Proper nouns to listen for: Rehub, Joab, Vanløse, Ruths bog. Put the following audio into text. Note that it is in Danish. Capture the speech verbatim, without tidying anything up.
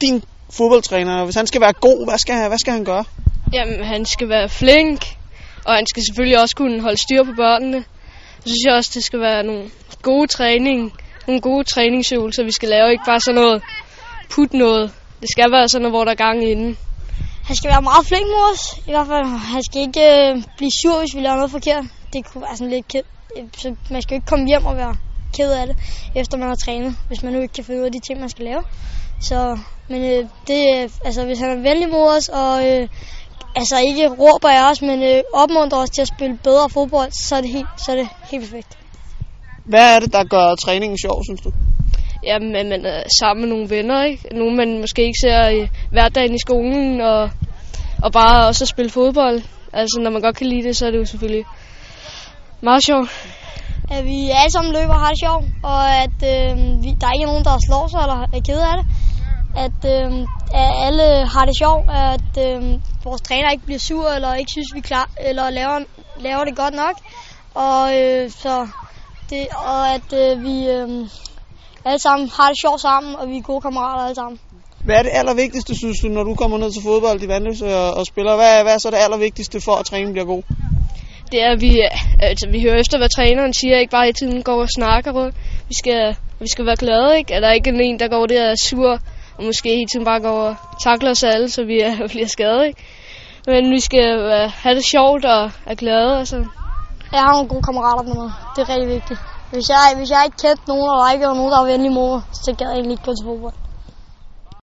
din fodboldtræner, hvis han skal være god, hvad skal, hvad skal han gøre? Jamen, han skal være flink, og han skal selvfølgelig også kunne holde styr på børnene. Så synes jeg også, det skal være nogle gode træning, nogle gode træningsøvelser, vi skal lave. Ikke bare sådan noget put noget. Det skal være sådan noget, hvor der er gang inden. Han skal være meget flink mod os, i hvert fald. Han skal ikke øh, blive sur, hvis vi laver noget forkert. Det kunne være sådan lidt ked. Så man skal jo ikke komme hjem og være ked af det, efter man har trænet, hvis man nu ikke kan finde ud af de ting, man skal lave. Så, men øh, det, altså, hvis han er venlig mod os, og øh, altså ikke råber af os, men øh, opmuntrer os til at spille bedre fodbold, så er det helt, så er det helt perfekt. Hvad er det, der gør træningen sjov, synes du? Jamen, at man er sammen med nogle venner, ikke? Nogle, man måske ikke ser i hverdagen i skolen, og, og bare også at spille fodbold. Altså, når man godt kan lide det, så er det jo selvfølgelig meget sjovt. At vi alle sammen løber og har det sjovt, og at øh, vi, der er ikke nogen, der slår sig eller er ked af det. At, øh, at alle har det sjovt, at øh, vores træner ikke bliver sur, eller ikke synes, vi klar, eller laver, laver det godt nok. Og, øh, så det, og at øh, vi øh, alle sammen har det sjovt sammen, og vi er gode kammerater alle sammen. Hvad er det allervigtigste, synes du, når du kommer ned til fodbold i Vanløse og, og spiller? Hvad er, hvad er så det allervigtigste for, at træningen bliver god? Det er, at vi, altså, vi hører efter, hvad træneren siger, ikke bare i tiden går og snakker rundt. Vi skal, vi skal være glade, ikke? Er der ikke en, der går der og er sur, og måske hele tiden bare går og takler os alle, så vi er, bliver skadet, ikke? Men vi skal uh, have det sjovt og er glade og sådan. Jeg har nogle gode kammerater med mig. Det er rigtig vigtigt. Hvis jeg, hvis jeg ikke kendte nogen, og der ikke var nogen, der var venlig mod mig, så gad jeg egentlig ikke gå til fodbold.